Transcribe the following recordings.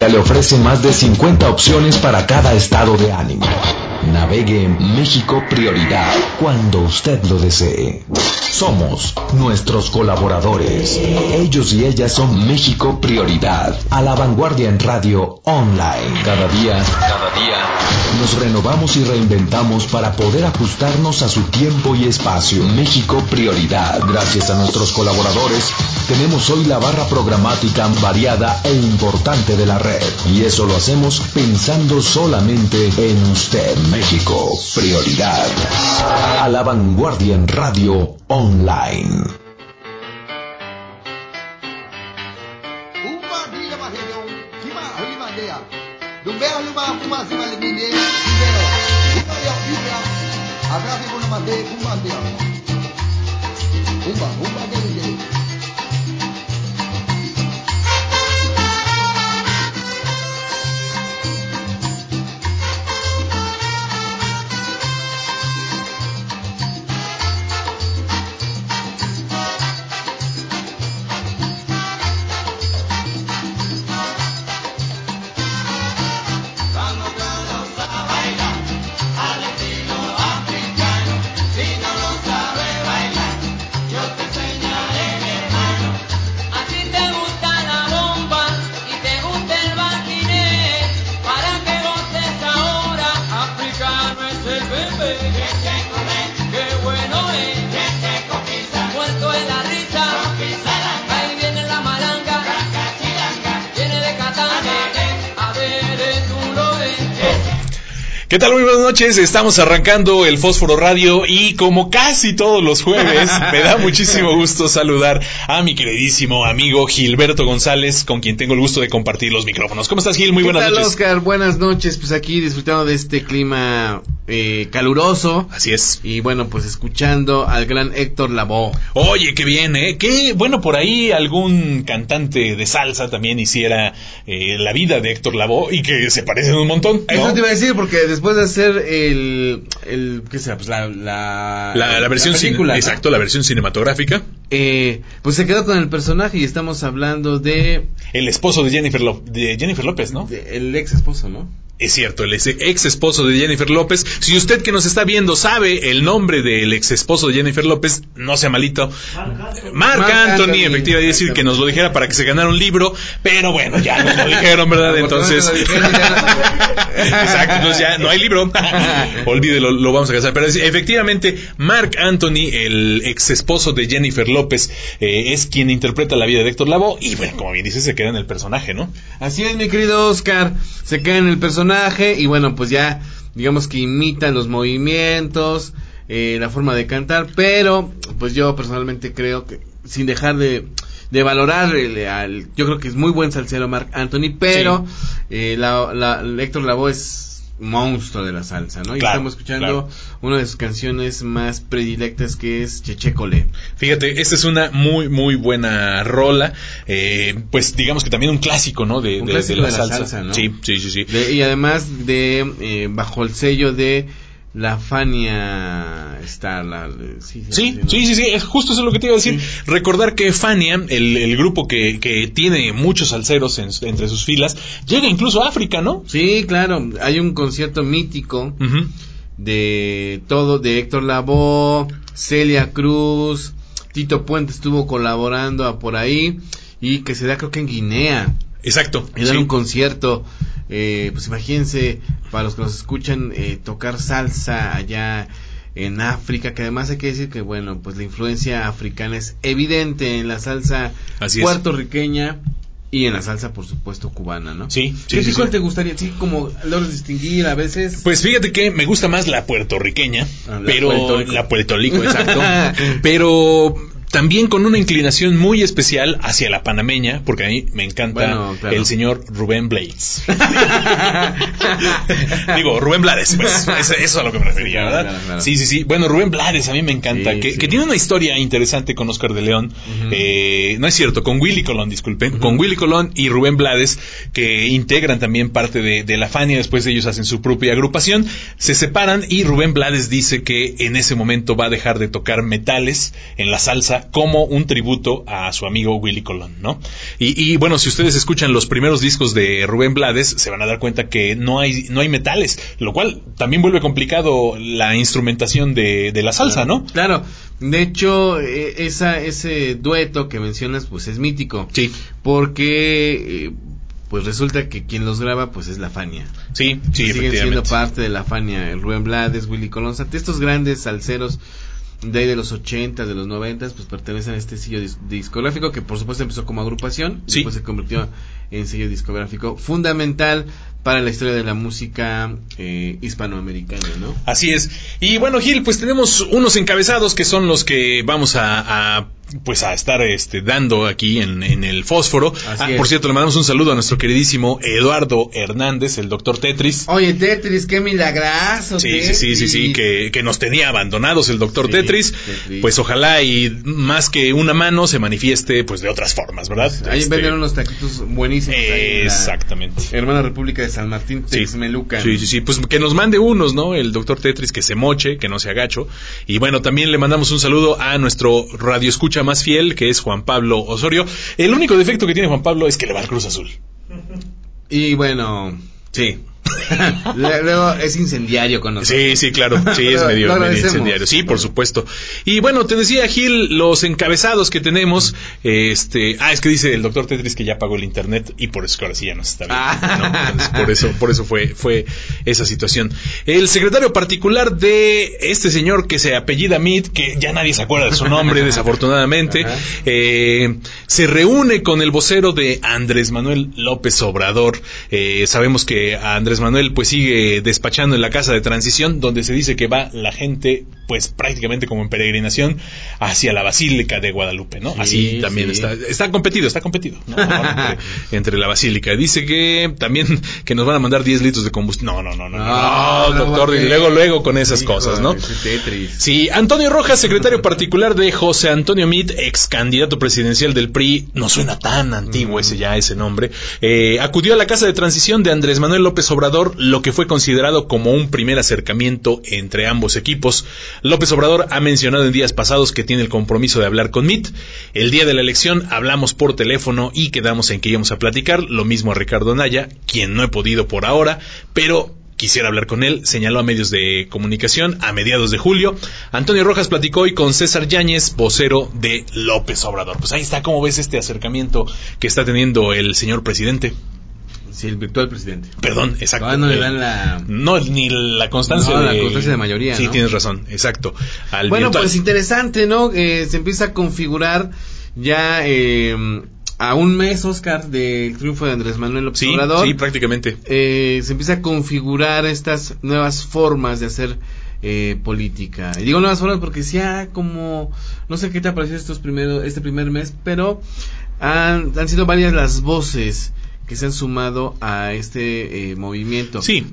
Le ofrece más de 50 opciones para cada estado de ánimo. Navegue en México Prioridad cuando usted lo desee. Somos nuestros colaboradores. Ellos y ellas son México Prioridad, a la vanguardia en radio online. Cada día, nos renovamos y reinventamos para poder ajustarnos a su tiempo y espacio. México Prioridad. Gracias a nuestros colaboradores, tenemos hoy la barra programática variada e importante de la red. Y eso lo hacemos pensando solamente en usted. México Prioridad, a la vanguardia en radio online. ¿Qué tal? Muy buenas noches, estamos arrancando el Fósforo Radio y como casi todos los jueves, me da muchísimo gusto saludar a mi queridísimo amigo Gilberto González, con quien tengo el gusto de compartir los micrófonos. ¿Cómo estás, Gil? Muy buenas noches. ¿Qué tal, Oscar? Buenas noches, pues aquí disfrutando de este clima caluroso. Así es. Y bueno, pues escuchando al gran Héctor Lavoe. Oye, qué bien, ¿eh? Que bueno, por ahí algún cantante de salsa también hiciera la vida de Héctor Lavoe y que se parecen un montón, ¿no? Eso te iba a decir, porque después de hacer el ¿qué será? Pues la versión, la película, exacto, ¿no? La versión cinematográfica. Pues se quedó con el personaje y estamos hablando de el esposo de Jennifer López, ¿no? El ex esposo, ¿no? Es cierto, el ex esposo de Jennifer López. Si usted que nos está viendo sabe el nombre del ex esposo de Jennifer López, no sea malito. Marc Anthony, efectivamente, decir que nos lo dijera para que se ganara un libro, pero bueno, ya nos lo dijeron, ¿verdad? Entonces, exacto, entonces ya no hay libro. Olvídelo, lo vamos a casar. Pero efectivamente, Marc Anthony, el ex esposo de Jennifer López, es quien interpreta la vida de Héctor Lavoe. Y bueno, como bien dice, se queda en el personaje, ¿no? Así es, mi querido Oscar, se queda en el personaje. Y bueno, pues ya digamos que imitan los movimientos, la forma de cantar, pero pues yo personalmente creo que sin dejar de valorar yo creo que es muy buen salsero Marc Anthony, pero sí. Héctor Lavoe es monstruo de la salsa, ¿no? Y claro, estamos escuchando una de sus canciones más predilectas, que es Chechecole. Fíjate, esta es una muy muy buena rola, pues digamos que también un clásico, ¿no? De la salsa, ¿no? Sí. Y además bajo el sello de La Fania está sí, es justo eso lo que te iba a decir. Sí. Recordar que Fania, el grupo que tiene muchos salseros entre sus filas, llega incluso a África, ¿no? Sí, claro, hay un concierto mítico de Héctor Lavoe, Celia Cruz, Tito Puente estuvo colaborando por ahí, y que se da creo que en Guinea. Exacto. Y dan un concierto. Pues imagínense, para los que nos escuchan, tocar salsa allá en África, que además hay que decir que bueno, pues la influencia africana es evidente en la salsa puertorriqueña y en la salsa, por supuesto, cubana, ¿no? Sí. ¿Qué cuál te gustaría? Sí, como logro distinguir a veces. Pues fíjate que me gusta más la puertorriqueña, pero la puertorrico, exacto. Pero También con una inclinación muy especial hacia la panameña, porque a mí me encanta, bueno, claro, el señor Rubén Blades. Digo, Rubén Blades, pues, eso es a lo que me refería, ¿verdad? Claro, claro. Sí, sí, sí. Bueno, Rubén Blades a mí me encanta, sí, que, sí, que tiene una historia interesante con Oscar de León. Uh-huh. No es cierto, con Willy Colón, disculpen. Uh-huh. Con Willy Colón y Rubén Blades, que integran también parte de La Fania. Después ellos hacen su propia agrupación, se separan y Rubén Blades dice que en ese momento va a dejar de tocar metales en la salsa como un tributo a su amigo Willy Colón, ¿no? Y bueno, si ustedes escuchan los primeros discos de Rubén Blades, se van a dar cuenta que no hay metales, lo cual también vuelve complicado la instrumentación de la salsa, ¿no? Claro, de hecho, ese dueto que mencionas, pues es mítico. Sí. Porque pues resulta que quien los graba, pues es La Fania. Sí, sí, efectivamente. Siguen siendo parte de La Fania, el Rubén Blades, Willy Colón, estos grandes salseros de ahí de los 80, de los 90, pues pertenecen a este sello discográfico que por supuesto empezó como agrupación, sí, después se convirtió en sello discográfico fundamental para la historia de la música hispanoamericana, ¿no? Así es. Y bueno, Gil, pues tenemos unos encabezados que son los que vamos a estar dando aquí en el fósforo. Por cierto, le mandamos un saludo a nuestro queridísimo Eduardo Hernández, el doctor Tetris. Oye, Tetris, qué milagrazo. Sí, Tetris. Sí, que nos tenía abandonados el doctor, sí, Tetris. Pues ojalá y más que una mano se manifieste pues de otras formas, ¿verdad? Pues, ahí vendieron unos taquitos buenísimos. Exactamente. Hermana República de San Martín, Texmelucan. Sí, pues que nos mande unos, ¿no? El doctor Tetris, que se moche, que no se agacho. Y bueno, también le mandamos un saludo a nuestro radioescucha más fiel, que es Juan Pablo Osorio. El único defecto que tiene Juan Pablo es que le va al Cruz Azul. Y bueno, sí. Luego es incendiario con nosotros. Sí, claro. Sí, es medio incendiario. Sí, por supuesto. Y bueno, te decía, Gil, los encabezados que tenemos. Es que dice el doctor Tetris que ya pagó el internet y por eso ahora sí ya nos está viendo. No, entonces, por eso fue esa situación. El secretario particular de este señor que se apellida Meade, que ya nadie se acuerda de su nombre, desafortunadamente, se reúne con el vocero de Andrés Manuel López Obrador. Sabemos que a Andrés Manuel pues sigue despachando en la casa de transición, donde se dice que va la gente pues prácticamente como en peregrinación hacia la Basílica de Guadalupe, ¿no? Sí, así también sí. Está competido, ¿no? entre la Basílica. Dice que también que nos van a mandar 10 litros de combustible. No, doctor, y luego con esas cosas, ¿no? Sí, Antonio Rojas, secretario particular de José Antonio Meade, ex candidato presidencial del PRI, no suena tan antiguo ese nombre, acudió a la casa de transición de Andrés Manuel López Obrador, lo que fue considerado como un primer acercamiento entre ambos equipos. López Obrador ha mencionado en días pasados que tiene el compromiso de hablar con Meade. El día de la elección hablamos por teléfono y quedamos en que íbamos a platicar, lo mismo a Ricardo Anaya, quien no he podido por ahora, pero quisiera hablar con él, señaló a medios de comunicación a mediados de julio. Antonio Rojas platicó hoy con César Yáñez, vocero de López Obrador. Pues ahí está, ¿cómo ves este acercamiento que está teniendo el señor presidente? Sí, el virtual presidente. Perdón, exacto. No le dan la... No, ni la constancia de... No, la constancia de mayoría, sí, ¿no? Tienes razón, exacto. Bueno, virtual. Pues interesante, ¿no? Se empieza a configurar ya a un mes, Oscar, del triunfo de Andrés Manuel López Obrador. Sí, prácticamente. Se empieza a configurar estas nuevas formas de hacer política. Y digo nuevas formas porque sí, como... No sé qué te ha parecido este primer mes, pero han sido varias las voces que se han sumado a este movimiento. Sí.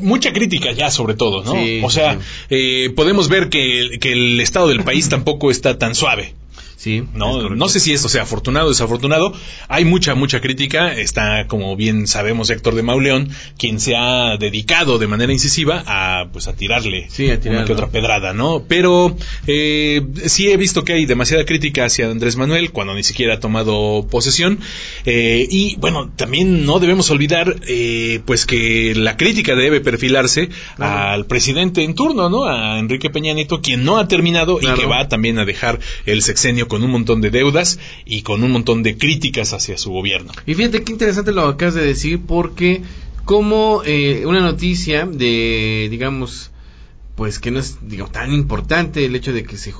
Mucha crítica ya, sobre todo, ¿no? Sí, o sea, sí. Podemos ver que el estado del país tampoco está tan suave. Sí, no sé si esto sea afortunado o desafortunado. Hay mucha crítica. Está, como bien sabemos, Héctor de Mauleón, quien se ha dedicado de manera incisiva a tirarle una que otra pedrada, ¿no? Pero sí he visto que hay demasiada crítica hacia Andrés Manuel cuando ni siquiera ha tomado posesión. Y bueno, también no debemos olvidar pues que la crítica debe perfilarse al presidente en turno, ¿no? A Enrique Peña Nieto, quien no ha terminado y que va también a dejar el sexenio con un montón de deudas y con un montón de críticas hacia su gobierno. Y fíjate qué interesante lo que acabas de decir, porque como una noticia de, digamos, pues que no es tan importante el hecho de que se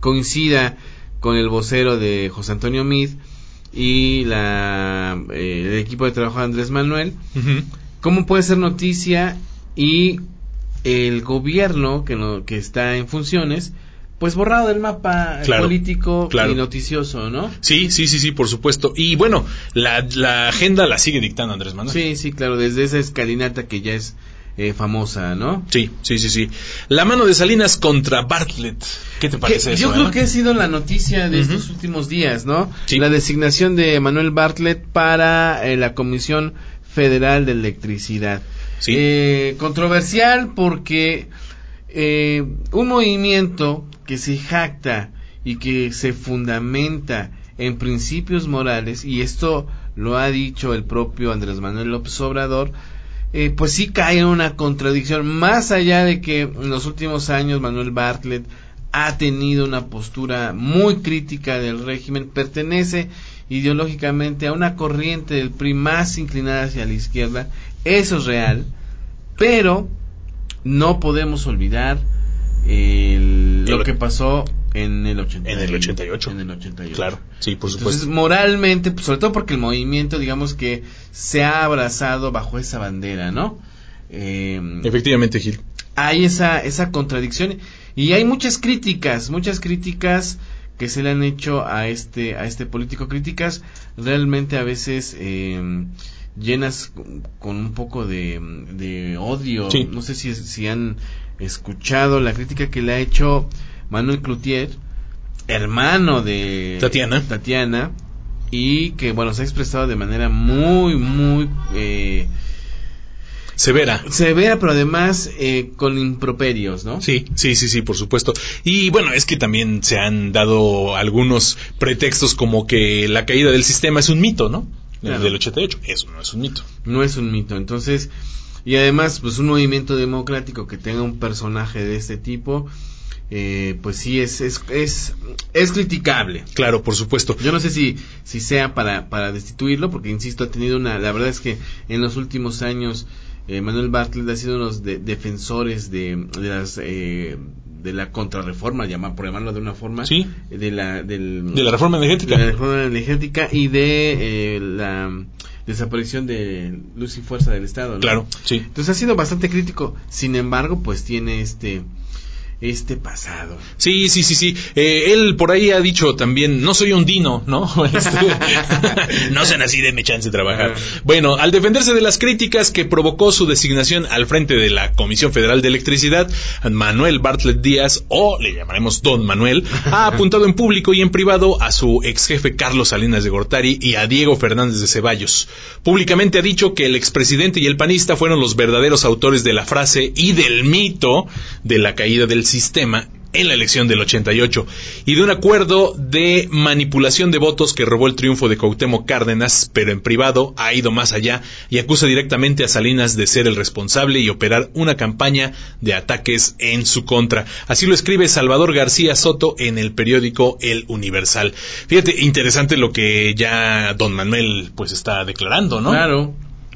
coincida con el vocero de José Antonio Meade y el equipo de trabajo de Andrés Manuel, uh-huh. ¿Cómo puede ser noticia y el gobierno que está en funciones pues borrado del mapa, claro, político, claro, y noticioso, ¿no? Sí, sí, sí, sí, por supuesto. Y bueno, la agenda la sigue dictando Andrés Manuel. Sí, sí, claro, desde esa escalinata que ya es famosa, ¿no? Sí, sí, sí, sí. La mano de Salinas contra Bartlett. ¿Qué te parece eso? Yo creo que ha sido la noticia de estos últimos días, ¿no? Sí. La designación de Manuel Bartlett para la Comisión Federal de Electricidad. Sí. Controversial porque un movimiento que se jacta y que se fundamenta en principios morales, y esto lo ha dicho el propio Andrés Manuel López Obrador, pues sí cae en una contradicción, más allá de que en los últimos años Manuel Bartlett ha tenido una postura muy crítica del régimen, pertenece ideológicamente a una corriente del PRI más inclinada hacia la izquierda, eso es real, pero no podemos olvidar lo que pasó en el 88. En el 88. Claro, sí, por supuesto. Entonces, moralmente, pues, sobre todo porque el movimiento, digamos que se ha abrazado bajo esa bandera, ¿no? Efectivamente, Gil. Hay esa contradicción y hay muchas críticas que se le han hecho a este político, críticas realmente a veces llenas con un poco de odio. Sí. No sé si han escuchado la crítica que le ha hecho Manuel Clouthier, hermano de Tatiana, y que bueno, se ha expresado de manera muy, muy severa, pero además con improperios, ¿no? Sí, por supuesto. Y bueno, es que también se han dado algunos pretextos como que la caída del sistema es un mito, ¿no? Claro. Del 88, eso no es un mito. No es un mito, entonces, y además, pues un movimiento democrático que tenga un personaje de este tipo, pues sí es criticable. Claro, por supuesto. Yo no sé si sea para destituirlo, porque insisto, ha tenido la verdad es que en los últimos años Manuel Bartlett ha sido uno de los defensores de la contrarreforma, por llamarlo de una forma, sí, de la reforma energética, y de la desaparición de Luz y Fuerza del Estado, ¿no? Claro, sí. Entonces ha sido bastante crítico. Sin embargo, pues tiene este pasado. Sí. Él por ahí ha dicho también, no soy un dino, ¿no? No sean así, denme chance de trabajar. Bueno, al defenderse de las críticas que provocó su designación al frente de la Comisión Federal de Electricidad, Manuel Bartlett Díaz, o le llamaremos Don Manuel, ha apuntado en público y en privado a su ex jefe Carlos Salinas de Gortari y a Diego Fernández de Ceballos. Públicamente ha dicho que el expresidente y el panista fueron los verdaderos autores de la frase y del mito de la caída del sistema en la elección del 88 y de un acuerdo de manipulación de votos que robó el triunfo de Cuauhtémoc Cárdenas, pero en privado ha ido más allá y acusa directamente a Salinas de ser el responsable y operar una campaña de ataques en su contra. Así lo escribe Salvador García Soto en el periódico El Universal. Fíjate, interesante lo que ya Don Manuel pues está declarando, ¿no? Claro.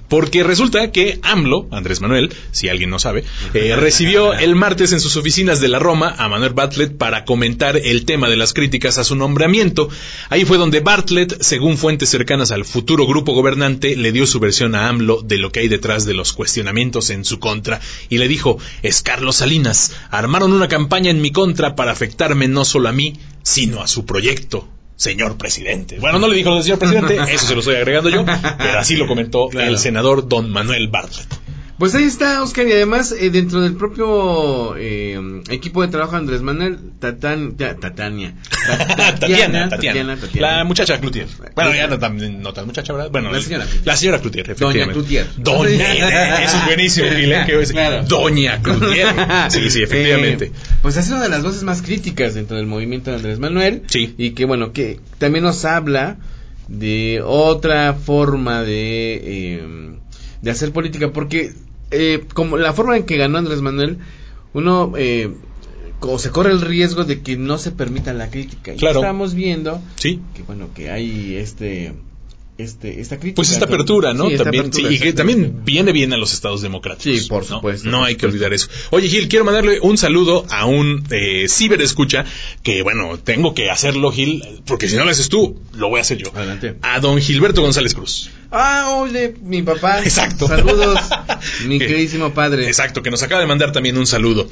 Porque resulta que AMLO, Andrés Manuel, si alguien no sabe, recibió el martes en sus oficinas de la Roma a Manuel Bartlett para comentar el tema de las críticas a su nombramiento. Ahí fue donde Bartlett, según fuentes cercanas al futuro grupo gobernante, le dio su versión a AMLO de lo que hay detrás de los cuestionamientos en su contra. Y le dijo, es Carlos Salinas, armaron una campaña en mi contra para afectarme no solo a mí, sino a su proyecto. Señor presidente. Bueno, no le dijo el señor presidente, eso se lo estoy agregando yo, pero así lo comentó, claro, el senador Don Manuel Bartlett. Pues ahí está, Oscar, y además dentro del propio equipo de trabajo Andrés Manuel, Tatiana, la muchacha Clouthier. Bueno, ya no tan muchacha, ¿verdad? Bueno, la señora Clouthier, efectivamente. Doña Clouthier, eso es buenísimo, claro. Doña Clouthier. Sí, efectivamente. Pues es una de las voces más críticas dentro del movimiento de Andrés Manuel. Sí. Y que bueno, que también nos habla de otra forma de hacer política, porque como la forma en que ganó Andrés Manuel, uno se corre el riesgo de que no se permita la crítica. Claro. Y estamos viendo, sí, que bueno, que hay esta crítica, pues esta apertura, ¿no? Sí, también apertura, sí, y que también viene bien a los estados democráticos. Sí, por supuesto. No hay que olvidar eso. Oye, Gil, quiero mandarle un saludo a un ciberescucha que, bueno, tengo que hacerlo, Gil, porque si no lo haces tú, lo voy a hacer yo. Adelante. A don Gilberto González Cruz. Ah, oye, mi papá. Exacto. Saludos, mi queridísimo padre. Exacto, que nos acaba de mandar también un saludo.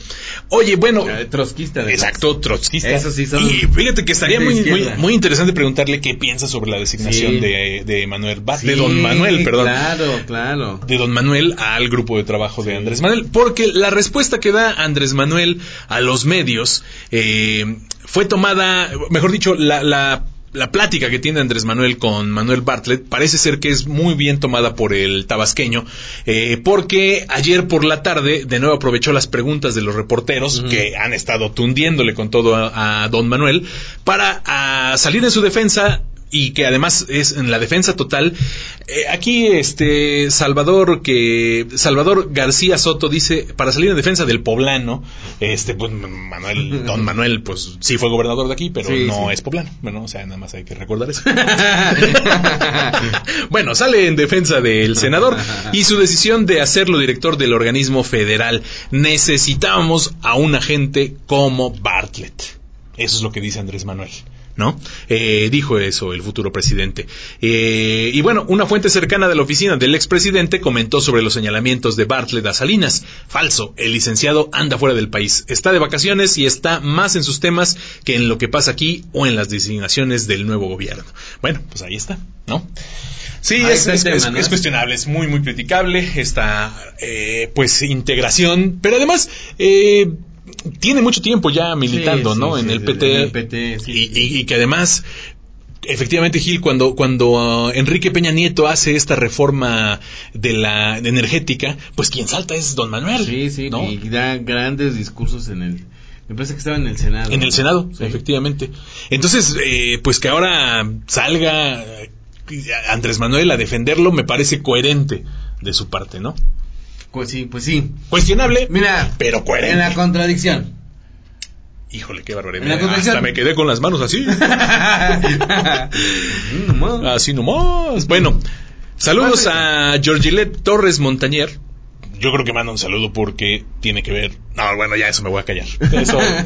Oye, bueno. Trotskista. Exacto, trotskista. Eso sí son. Y fíjate que estaría muy interesante preguntarle qué piensa sobre la designación de Manuel Bartlett, de Don Manuel, perdón. Claro, claro. De Don Manuel al grupo de trabajo de Andrés Manuel, porque la respuesta que da Andrés Manuel a los medios fue tomada, mejor dicho, la plática que tiene Andrés Manuel con Manuel Bartlett parece ser que es muy bien tomada por el tabasqueño, porque ayer por la tarde de nuevo aprovechó las preguntas de los reporteros que han estado tundiéndole con todo a Don Manuel para salir en su defensa. Y que además es en la defensa total. Aquí Salvador García Soto dice, para salir en defensa del poblano, pues Don Manuel pues sí fue gobernador de aquí, pero es poblano. Bueno, o sea, nada más hay que recordar eso. Bueno, sale en defensa del senador y su decisión de hacerlo director del organismo federal. Necesitamos a un agente como Bartlett. Eso es lo que dice Andrés Manuel, ¿no? Dijo eso el futuro presidente. Y bueno, una fuente cercana de la oficina del expresidente comentó sobre los señalamientos de Bartlett a Salinas. Falso, el licenciado anda fuera del país, está de vacaciones y está más en sus temas que en lo que pasa aquí o en las designaciones del nuevo gobierno. Bueno, pues ahí está, ¿no? Sí, es cuestionable, es muy, muy criticable esta integración, pero además... tiene mucho tiempo ya militando, ¿no? En el PT. En el PT, y que además, efectivamente, Gil, cuando Enrique Peña Nieto hace esta reforma de la energética, pues quien salta es Don Manuel. Sí, ¿no? Y da grandes discursos en el... Me parece que estaba en el Senado. En el Senado, efectivamente. Entonces, pues que ahora salga Andrés Manuel a defenderlo me parece coherente de su parte, ¿no? Pues sí. Cuestionable, mira, pero coherente. En la contradicción. Híjole, qué barbaridad. Hasta me quedé con las manos así. Así nomás. Bueno, saludos a Georgilette Torres Montañer. Yo creo que manda un saludo porque tiene que ver... No, bueno, ya eso me voy a callar.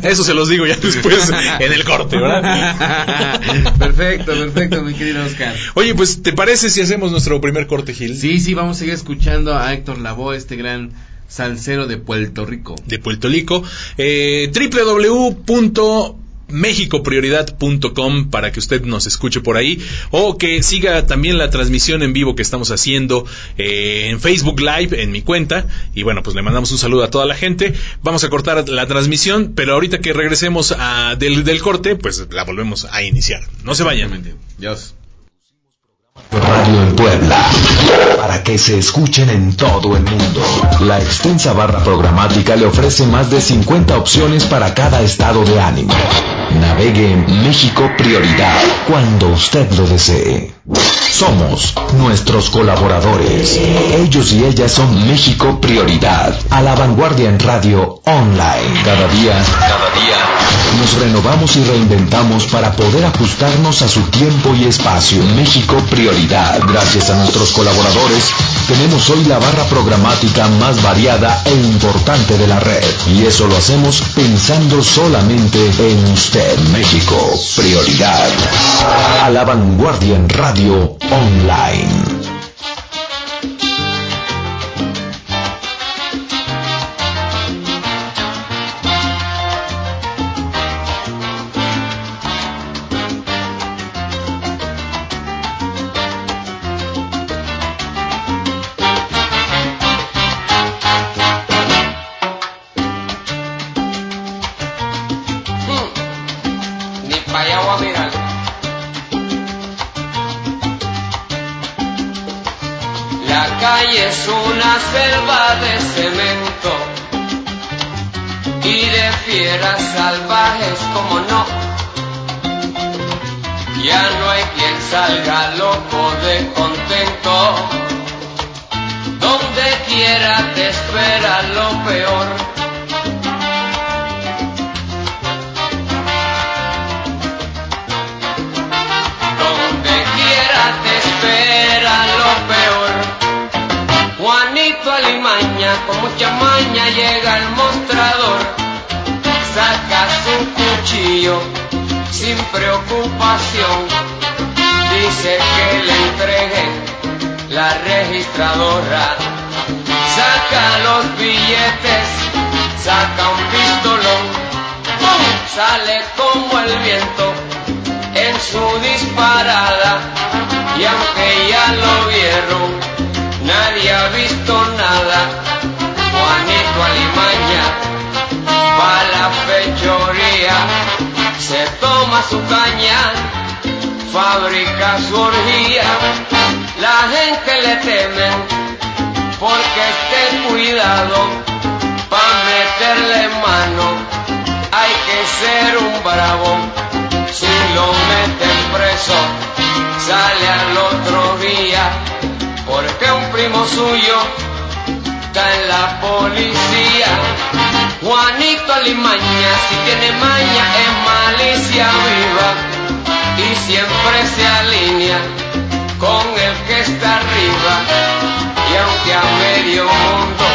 Eso se los digo ya después en el corte, ¿verdad? Perfecto, mi querido Oscar. Oye, pues, ¿te parece si hacemos nuestro primer corte, Gil? Sí, vamos a seguir escuchando a Héctor Lavoe, este gran salsero de Puerto Rico. www.mexicoprioridad.com para que usted nos escuche por ahí o que siga también la transmisión en vivo que estamos haciendo en Facebook Live, en mi cuenta. Y bueno, pues le mandamos un saludo a toda la gente. Vamos a cortar la transmisión, pero ahorita que regresemos del corte, pues la volvemos a iniciar. No se vayan. Dios. Radio en Puebla, para que se escuchen en todo el mundo. La extensa barra programática le ofrece más de 50 opciones para cada estado de ánimo. Navegue en México Prioridad cuando usted lo desee. Somos nuestros colaboradores. Ellos y ellas son México Prioridad, a la vanguardia en radio online. Cada día nos renovamos y reinventamos para poder ajustarnos a su tiempo y espacio. México Prioridad. Gracias a nuestros colaboradores, tenemos hoy la barra programática más variada e importante de la red. Y eso lo hacemos pensando solamente en usted. México Prioridad, a la vanguardia en radio online. Es una selva de cemento y de fieras salvajes como no. Ya no hay quien salga loco de contento. Donde quiera te espera lo peor. Donde quiera te espera lo peor. Juanito Alimaña, con mucha maña llega el mostrador, saca su cuchillo sin preocupación, dice que le entreguen la registradora. Saca los billetes, saca un pistolón, ¡pum! Sale como el viento en su disparada. Y aunque ya lo vieron, nadie ha visto nada. Juanito Alimaña, pa' la fechoría, se toma su caña, fabrica su orgía. La gente le teme porque esté cuidado pa' meterle mano. Hay que ser un bravo, si lo meten preso sale al otro día, porque un primo suyo está en la policía. Juanito Alimaña, si tiene maña es malicia viva, y siempre se alinea con el que está arriba. Y aunque a medio mundo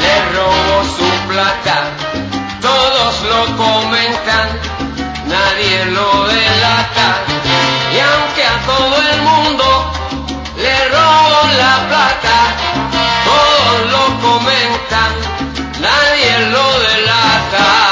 le robó su plata, todos lo comentan, nadie lo delata. Y aunque a todo el mundo le robó la plata, todos lo comentan, nadie lo delata.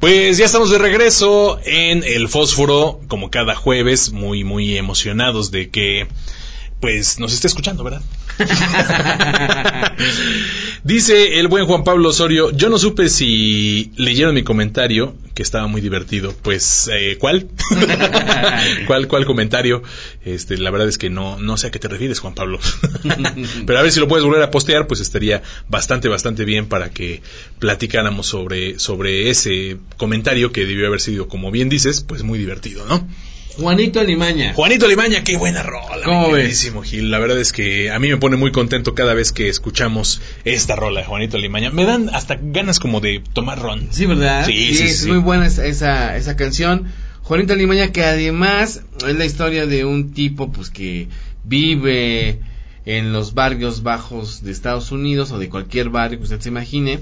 Pues ya estamos de regreso en El Fósforo, como cada jueves, muy, muy emocionados de que, pues, nos esté escuchando, ¿verdad? Dice el buen Juan Pablo Osorio, yo no supe si leyeron mi comentario, que estaba muy divertido. Pues, ¿cuál? ¿Cuál comentario? La verdad es que no sé a qué te refieres, Juan Pablo. Pero a ver si lo puedes volver a postear, pues estaría bastante bien para que platicáramos sobre ese comentario que debió haber sido, como bien dices, pues muy divertido, ¿no? Juanito Alimaña, qué buena rola. ¿Cómo ves? Buenísimo, Gil. La verdad es que a mí me pone muy contento cada vez que escuchamos esta rola de Juanito Alimaña. Me dan hasta ganas como de tomar ron. Sí, ¿verdad? Sí. Es muy buena esa canción. Juanito Alimaña, que además es la historia de un tipo pues que vive en los barrios bajos de Estados Unidos o de cualquier barrio que usted se imagine.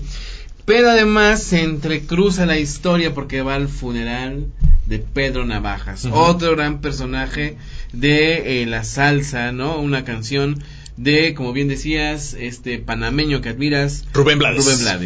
Pero además se entrecruza la historia porque va al funeral de Pedro Navajas, uh-huh, otro gran personaje de la salsa, ¿no? Una canción de, como bien decías, este panameño que admiras, Rubén Blades, ¿no?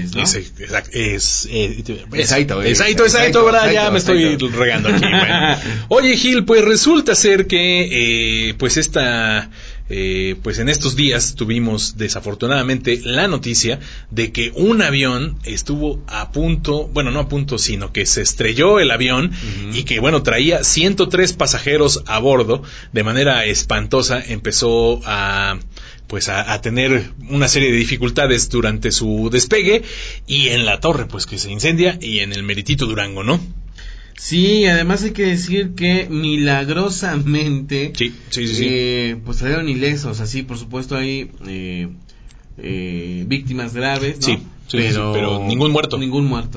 Exacto, ¿verdad? Ya me estoy regando aquí. Bueno. Oye, Gil, pues resulta ser que pues en estos días tuvimos desafortunadamente la noticia de que un avión estuvo a punto, bueno, no a punto, sino que se estrelló el avión, uh-huh, y que, bueno, traía 103 pasajeros a bordo. De manera espantosa empezó a tener una serie de dificultades durante su despegue, y en la torre pues que se incendia, y en el meritito Durango, ¿no? Sí, además hay que decir que milagrosamente pues salieron ilesos. Así, por supuesto, hay víctimas graves, ¿no? Pero ningún muerto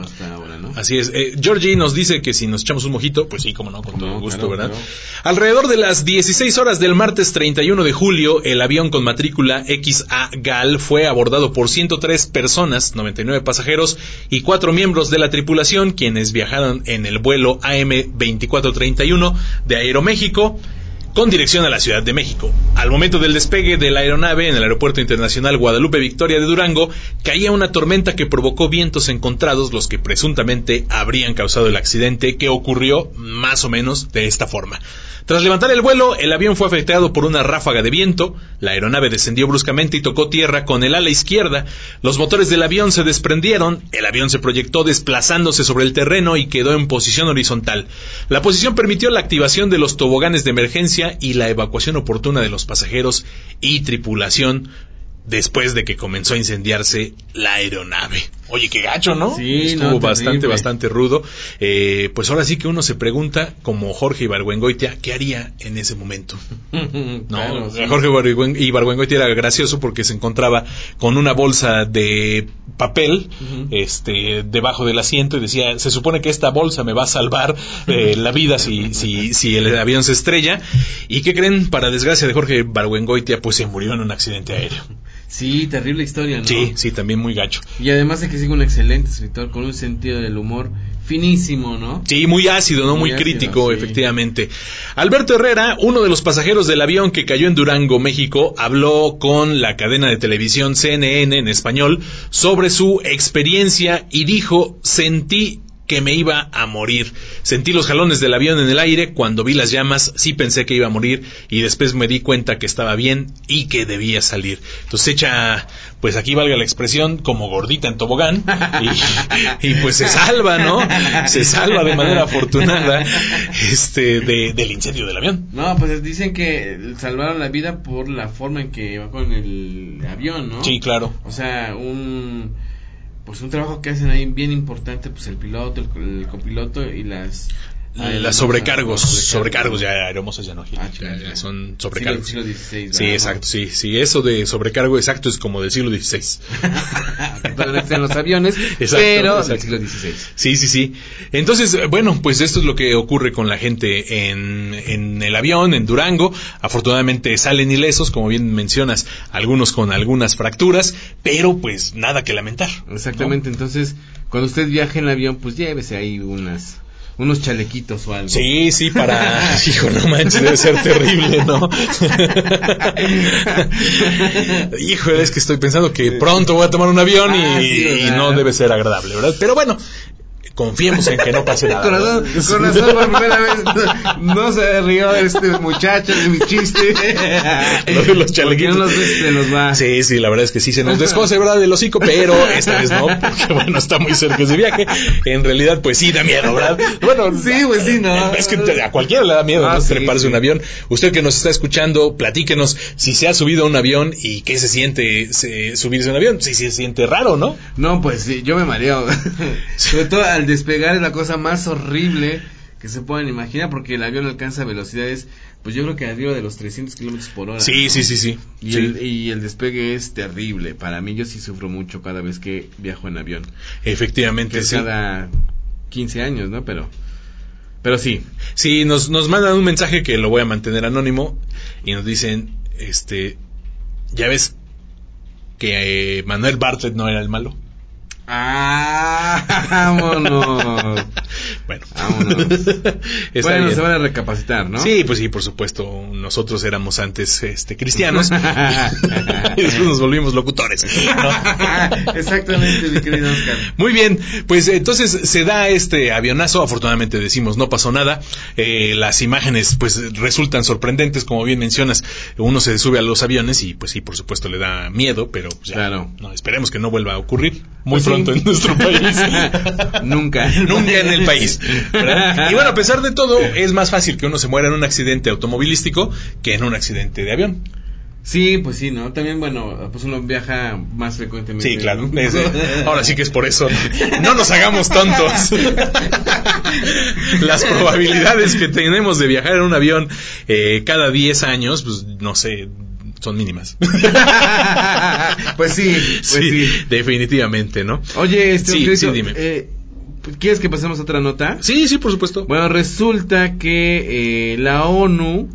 hasta ahora, ¿no? Así es. Georgie nos dice que si nos echamos un mojito, pues sí, cómo no, con todo gusto, claro, ¿verdad? Claro. Alrededor de las 16 horas del martes 31 de julio, el avión con matrícula XA GAL fue abordado por 103 personas, 99 pasajeros y 4 miembros de la tripulación, quienes viajaron en el vuelo AM 2431 de Aeroméxico, con dirección a la Ciudad de México. Al momento del despegue de la aeronave en el Aeropuerto Internacional Guadalupe Victoria de Durango, caía una tormenta que provocó vientos encontrados, los que presuntamente habrían causado el accidente, que ocurrió más o menos de esta forma. Tras levantar el vuelo, el avión fue afectado por una ráfaga de viento, la aeronave descendió bruscamente y tocó tierra con el ala izquierda, los motores del avión se desprendieron, el avión se proyectó desplazándose sobre el terreno y quedó en posición horizontal. La posición permitió la activación de los toboganes de emergencia y la evacuación oportuna de los pasajeros y tripulación después de que comenzó a incendiarse la aeronave. Oye, qué gacho, ¿no? Sí, estuvo bastante rudo. Pues ahora sí que uno se pregunta, como Jorge Ibargüengoitia, ¿qué haría en ese momento? No, claro, sí. Jorge Ibargüengoitia era gracioso porque se encontraba con una bolsa de papel, uh-huh, debajo del asiento, y decía, se supone que esta bolsa me va a salvar la vida si el avión se estrella. ¿Y qué creen? Para desgracia de Jorge Ibargüengoitia, pues se murió en un accidente aéreo. Sí, terrible historia, ¿no? Sí, también muy gacho. Y además de que sigue un excelente escritor con un sentido del humor finísimo, ¿no? Sí, muy ácido, ¿no? Muy crítico, sí, efectivamente. Alberto Herrera, uno de los pasajeros del avión que cayó en Durango, México, habló con la cadena de televisión CNN en español sobre su experiencia y dijo: sentí que me iba a morir. Sentí los jalones del avión en el aire. Cuando vi las llamas, sí pensé que iba a morir, y después me di cuenta que estaba bien y que debía salir. Entonces echa, pues aquí valga la expresión, como gordita en tobogán, y pues se salva, ¿no? Se salva de manera afortunada del incendio del avión. No, pues dicen que salvaron la vida por la forma en que iba con el avión, ¿no? Sí, claro. O sea, un trabajo que hacen ahí bien importante, pues el piloto, el copiloto y las sobrecargos ya aeromosas, ya no, ya son sobrecargos. Siglo XVI, sí, exacto, sí, eso de sobrecargo exacto es como del siglo XVI. Todavía están los aviones, exacto, pero del siglo XVI. Sí. Entonces, bueno, pues esto es lo que ocurre con la gente en el avión, en Durango. Afortunadamente salen ilesos, como bien mencionas, algunos con algunas fracturas, pero pues nada que lamentar. Exactamente, ¿no? Entonces, cuando usted viaje en avión, pues llévese ahí unos chalequitos o algo. Sí, para... Hijo, no manches, debe ser terrible, ¿no? Hijo, es que estoy pensando que pronto voy a tomar un avión y no debe ser agradable, ¿verdad? Pero bueno, confiemos en que no pase nada. Con razón, por primera vez no se rió este muchacho de mi chiste. Los chalequitos. Porque unos veces se nos va. Sí, la verdad es que sí se nos descoce, ¿verdad? Del hocico, pero esta vez no, porque bueno, está muy cerca ese viaje. En realidad, pues sí, da miedo, ¿verdad? Bueno, sí, pues sí, no. Es que a cualquiera le da miedo, ¿no? Treparse un avión. Usted que nos está escuchando, platíquenos si se ha subido a un avión y qué se siente subirse a un avión. Si se siente raro, ¿no? No, pues sí, yo me mareo. Sobre todo al despegar es la cosa más horrible que se pueden imaginar, porque el avión alcanza velocidades, pues yo creo que arriba de los 300 kilómetros por hora. Sí, ¿no? Sí. Y el despegue es terrible. Para mí, yo sí sufro mucho cada vez que viajo en avión. Efectivamente, sí. Cada 15 años, ¿no? Pero sí. Sí, nos mandan un mensaje que lo voy a mantener anónimo y nos dicen, ya ves que Manuel Bartlett no era el malo. ¡Ah! ¡Vámonos! Bueno, bueno, se van a recapacitar, ¿no? Sí, pues sí, por supuesto. Nosotros éramos antes cristianos y después nos volvimos locutores, ¿no? Exactamente, mi querido Oscar. Muy bien, pues entonces se da este avionazo. Afortunadamente decimos, no pasó nada. Las imágenes pues resultan sorprendentes, como bien mencionas. Uno se sube a los aviones y pues sí, por supuesto le da miedo, pero pues, ya, claro, no, esperemos que no vuelva a ocurrir muy pronto en nuestro país. Nunca en el país, ¿verdad? Y bueno, a pesar de todo, es más fácil que uno se muera en un accidente automovilístico que en un accidente de avión. Sí, pues sí, ¿no? También, bueno, pues uno viaja más frecuentemente. Sí, claro. Ahora sí que es por eso. No nos hagamos tontos. Las probabilidades que tenemos de viajar en un avión cada 10 años, pues no sé, son mínimas. Pues sí, sí, definitivamente, ¿no? Oye, sí, dime. ¿Quieres que pasemos a otra nota? Sí, sí, por supuesto. Bueno, resulta que la ONU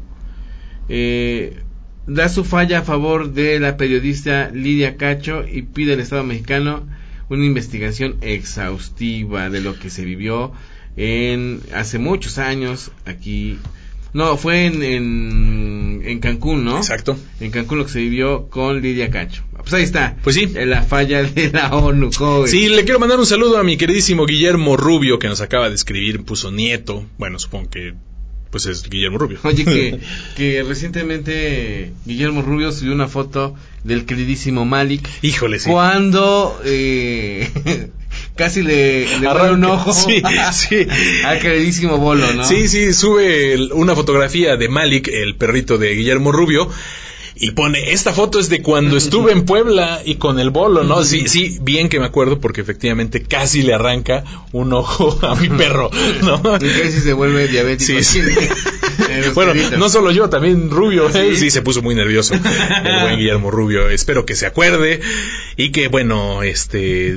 da su falla a favor de la periodista Lidia Cacho y pide al Estado mexicano una investigación exhaustiva de lo que se vivió hace muchos años aquí. No, fue en Cancún, ¿no? Exacto. En Cancún lo que se vivió con Lidia Cacho. Pues ahí está. Pues sí. La falla de la ONU, joven. Sí, le quiero mandar un saludo a mi queridísimo Guillermo Rubio, que nos acaba de escribir, puso nieto. Bueno, supongo que pues es Guillermo Rubio. Oye, que recientemente Guillermo Rubio subió una foto del queridísimo Malik. Híjole, sí. Cuando casi le arranca un ojo, sí, sí, al queridísimo Bolo, ¿no? Sí, sí, sube una fotografía de Malik, el perrito de Guillermo Rubio, y pone, esta foto es de cuando estuve en Puebla y con el Bolo, ¿no? Sí, sí, bien que me acuerdo, porque efectivamente casi le arranca un ojo a mi perro, ¿no? Y casi se vuelve diabético. Sí, sí. Bueno, queridos, no solo yo, también Rubio, ¿eh? Sí, se puso muy nervioso el buen Guillermo Rubio. Espero que se acuerde y que, bueno,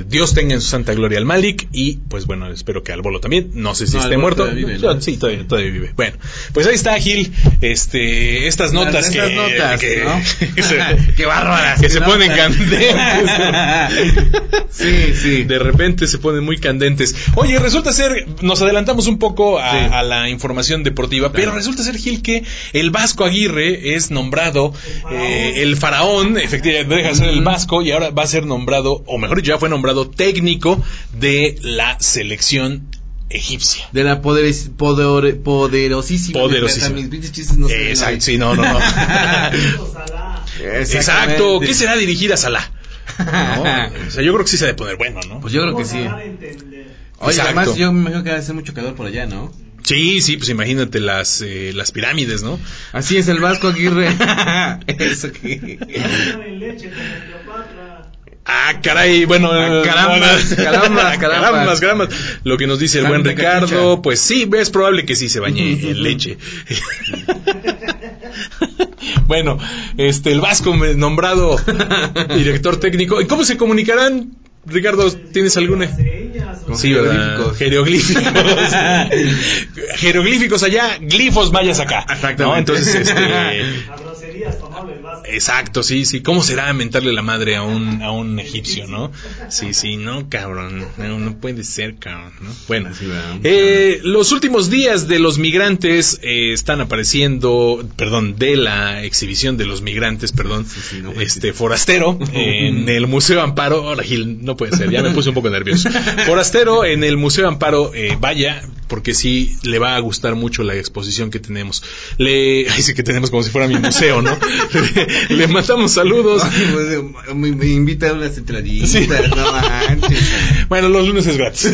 Dios tenga en su santa gloria al Malik y, pues bueno, espero que al Bolo también. No sé si esté muerto. Todavía vive, ¿no? Sí, todavía vive. Bueno, pues ahí está, Gil, estas notas que ¿no? Qué bárbaras. Que se ponen candentes. Sí, sí. De repente se ponen muy candentes. Oye, resulta ser, nos adelantamos un poco a la información deportiva, claro, pero resulta ser, Gil, que el Vasco Aguirre es nombrado el faraón, efectivamente deja de ser el Vasco y ahora va a ser nombrado, o mejor dicho, ya fue nombrado técnico de la selección egipcia. De la poderosísima. Mis pinches chistes no se exacto, sí, no. Exacto, ¿qué será dirigir a Salah? No, o sea, yo creo que sí se ha de poner bueno, ¿no? Pues yo creo que sí. Oye, además yo me imagino que hace mucho calor por allá, ¿no? Sí, sí, pues imagínate las pirámides, ¿no? Así es, el Vasco Aguirre. Eso que... Ah, caray, bueno, carambas. Lo que nos dice el buen Ricardo, cachucha. Pues sí, es probable que sí se bañe en leche. Bueno, el Vasco nombrado director técnico. ¿Y cómo se comunicarán? Ricardo, ¿tienes alguna? Sí, ¿verdad? Jeroglíficos allá, glifos mayas acá. Exactamente. ¿No? Entonces, exacto, sí, sí. ¿Cómo será mentarle la madre a un egipcio, no? Sí, sí, no, cabrón. No puede ser, cabrón, ¿no? Bueno, los últimos días de los migrantes están apareciendo, perdón, de la exhibición de los migrantes, perdón, sí, sí, no, forastero en el Museo Amparo. Hola, Gil, no puede ser, ya me puse un poco nervioso. Forastero en el Museo Amparo, vaya, porque sí le va a gustar mucho la exposición que tenemos. Ay, sí, que tenemos como si fuera mi museo, ¿no? Le mandamos saludos. Ay, pues, me invita a unas entraditas, sí. No manches. Bueno, los lunes es gratis.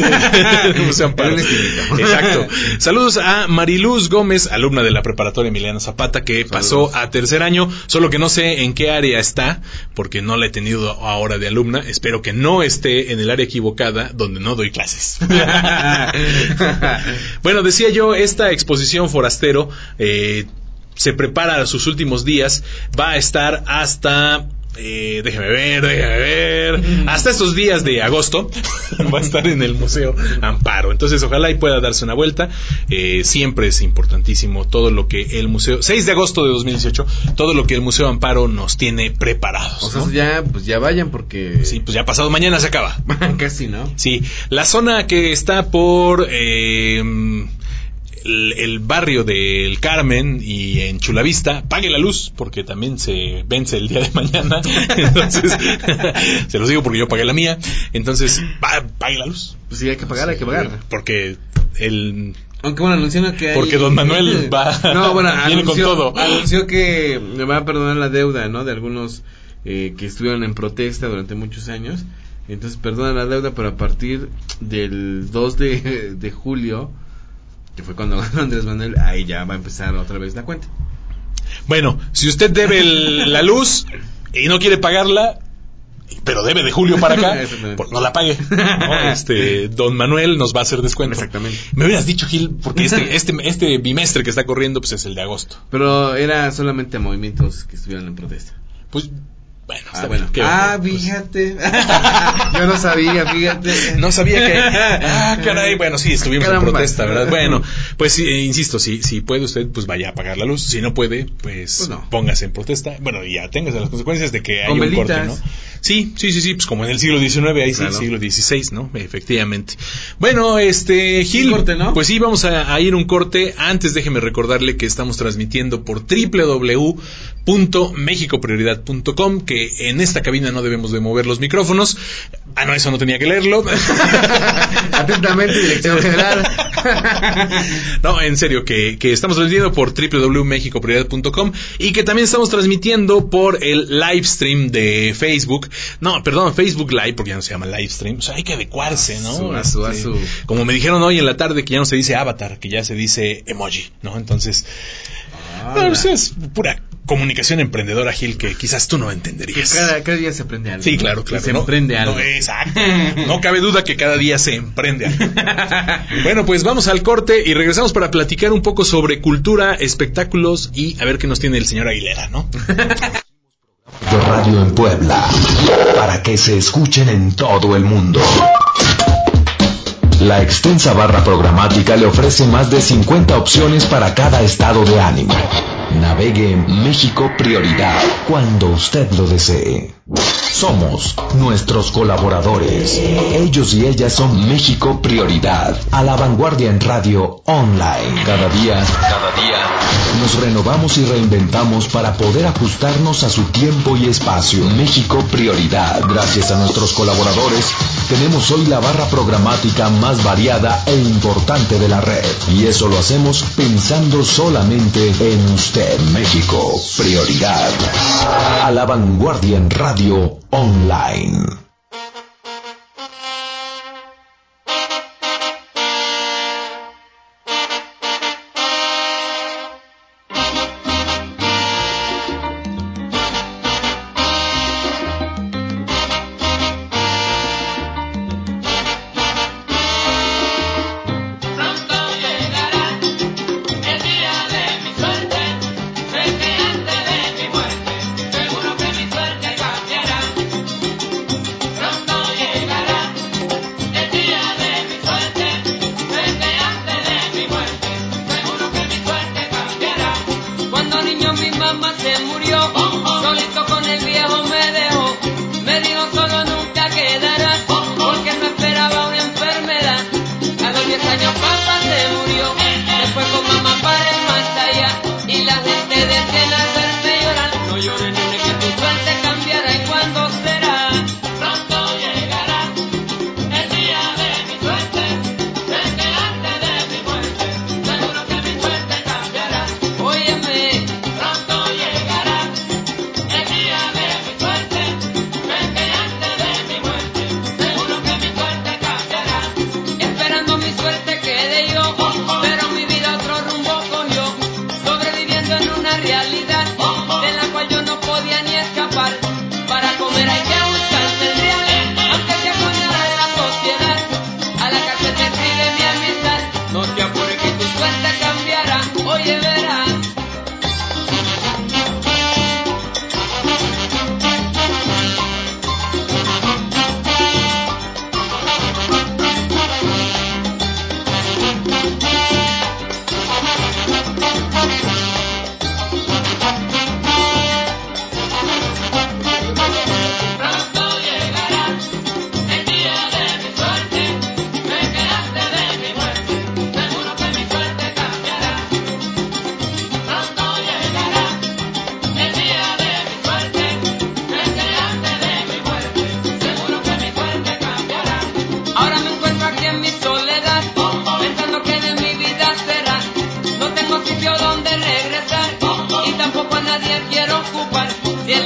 Museo Amparo. Exacto. Saludos a Mariluz Gómez, alumna de la preparatoria Emiliano Zapata, que pasó a tercer año, solo que no sé en qué área está, porque no la he tenido ahora de alumna. Espero que no esté en el área equivocada donde no doy clases. Bueno, decía yo, esta exposición Forastero se prepara a sus últimos días, va a estar hasta déjeme ver. Hasta estos días de agosto va a estar en el Museo Amparo. Entonces, ojalá y pueda darse una vuelta. Siempre es importantísimo todo lo que el museo, 6 de agosto de 2018, todo lo que el Museo Amparo nos tiene preparados. O sea, ¿no? ya vayan porque... Sí, pues ya pasado mañana se acaba. Casi, ¿no? Sí. La zona que está por... El barrio del Carmen y en Chulavista, pague la luz porque también se vence el día de mañana. Entonces, se los digo porque yo pagué la mía. Entonces, pague la luz. Pues sí, hay que pagar. Porque el... Aunque bueno, anunció que hay... Porque don Manuel va... No, bueno, viene anunció, con todo. Anunció que le va a perdonar la deuda, ¿no? De algunos que estuvieron en protesta durante muchos años. Entonces, perdona la deuda, pero a partir del 2 de julio... que fue cuando ganó Andrés Manuel, ahí ya va a empezar otra vez la cuenta. Bueno, si usted debe la luz y no quiere pagarla, pero debe de julio para acá, no la pague, ¿no? Don Manuel nos va a hacer descuento. Exactamente. Me hubieras dicho, Gil, porque este bimestre que está corriendo pues es el de agosto. Pero era solamente movimientos que estuvieran en protesta. Pues... Bueno, bueno. Fíjate. Yo no sabía, fíjate. No sabía que... Ah, caray. Bueno, sí, estuvimos en protesta, ¿verdad? Bueno, pues insisto, si puede usted, pues vaya a pagar la luz. Si no puede, pues no. Póngase en protesta. Bueno, y aténgase a las consecuencias de que hay un corte, ¿no? Sí, pues como en el siglo XIX, ahí claro. Sí, siglo XVI, ¿no? Efectivamente. Bueno, Gil, corte, ¿no? Pues sí, vamos a ir un corte. Antes déjeme recordarle que estamos transmitiendo por www.mexicoprioridad.com, que en esta cabina no debemos de mover los micrófonos. Ah, no, eso no tenía que leerlo. Atentamente, Dirección General. No, en serio, que estamos transmitiendo por www.mexicoprioridad.com y que también estamos transmitiendo por el live stream de Facebook. No, perdón, Facebook Live, porque ya no se llama live stream. O sea, hay que adecuarse, ¿no? A su. Como me dijeron hoy en la tarde que ya no se dice avatar, que ya se dice emoji, ¿no? Entonces, pues es pura comunicación emprendedora, Gil, que quizás tú no entenderías. Cada día se aprende algo. Sí, claro. Se emprende algo. Exacto. No cabe duda que cada día se emprende algo. Bueno, pues vamos al corte y regresamos para platicar un poco sobre cultura, espectáculos y a ver qué nos tiene el señor Aguilera, ¿no? De radio en Puebla, para que se escuchen en todo el mundo. La extensa barra programática le ofrece más de 50 opciones para cada estado de ánimo. Navegue en México Prioridad cuando usted lo desee. Somos nuestros colaboradores. Ellos y ellas son México Prioridad, a la vanguardia en radio online. Cada día nos renovamos y reinventamos para poder ajustarnos a su tiempo y espacio. México Prioridad. Gracias a nuestros colaboradores tenemos hoy la barra programática más variada e importante de la red, y eso lo hacemos pensando solamente en usted. México Prioridad, a la vanguardia en radio online.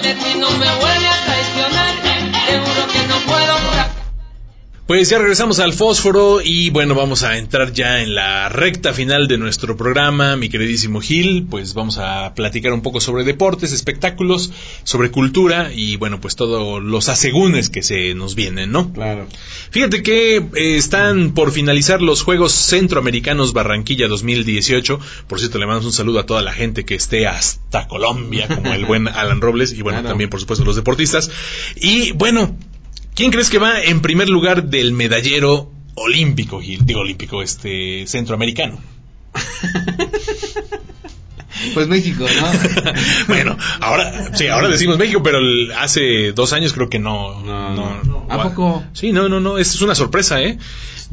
que si no me vuelve a traicionar, seguro que no puedo jurar. Pues ya regresamos al fósforo y bueno, vamos a entrar ya en la recta final de nuestro programa, mi queridísimo Gil. Pues vamos a platicar un poco sobre deportes, espectáculos, sobre cultura y bueno, pues todos los asegúnes que se nos vienen, ¿no? Claro. Fíjate que están por finalizar los Juegos Centroamericanos Barranquilla 2018. Por cierto, le mandamos un saludo a toda la gente que esté hasta Colombia, como el buen Alan Robles y bueno, claro, también por supuesto los deportistas. Y bueno, ¿quién crees que va en primer lugar del medallero olímpico, Gil? Digo, olímpico, centroamericano. Pues México, ¿no? Bueno, ahora, sí, ahora decimos México, pero hace 2 años creo que no. No. ¿A poco? Sí, no, esto es una sorpresa, ¿eh?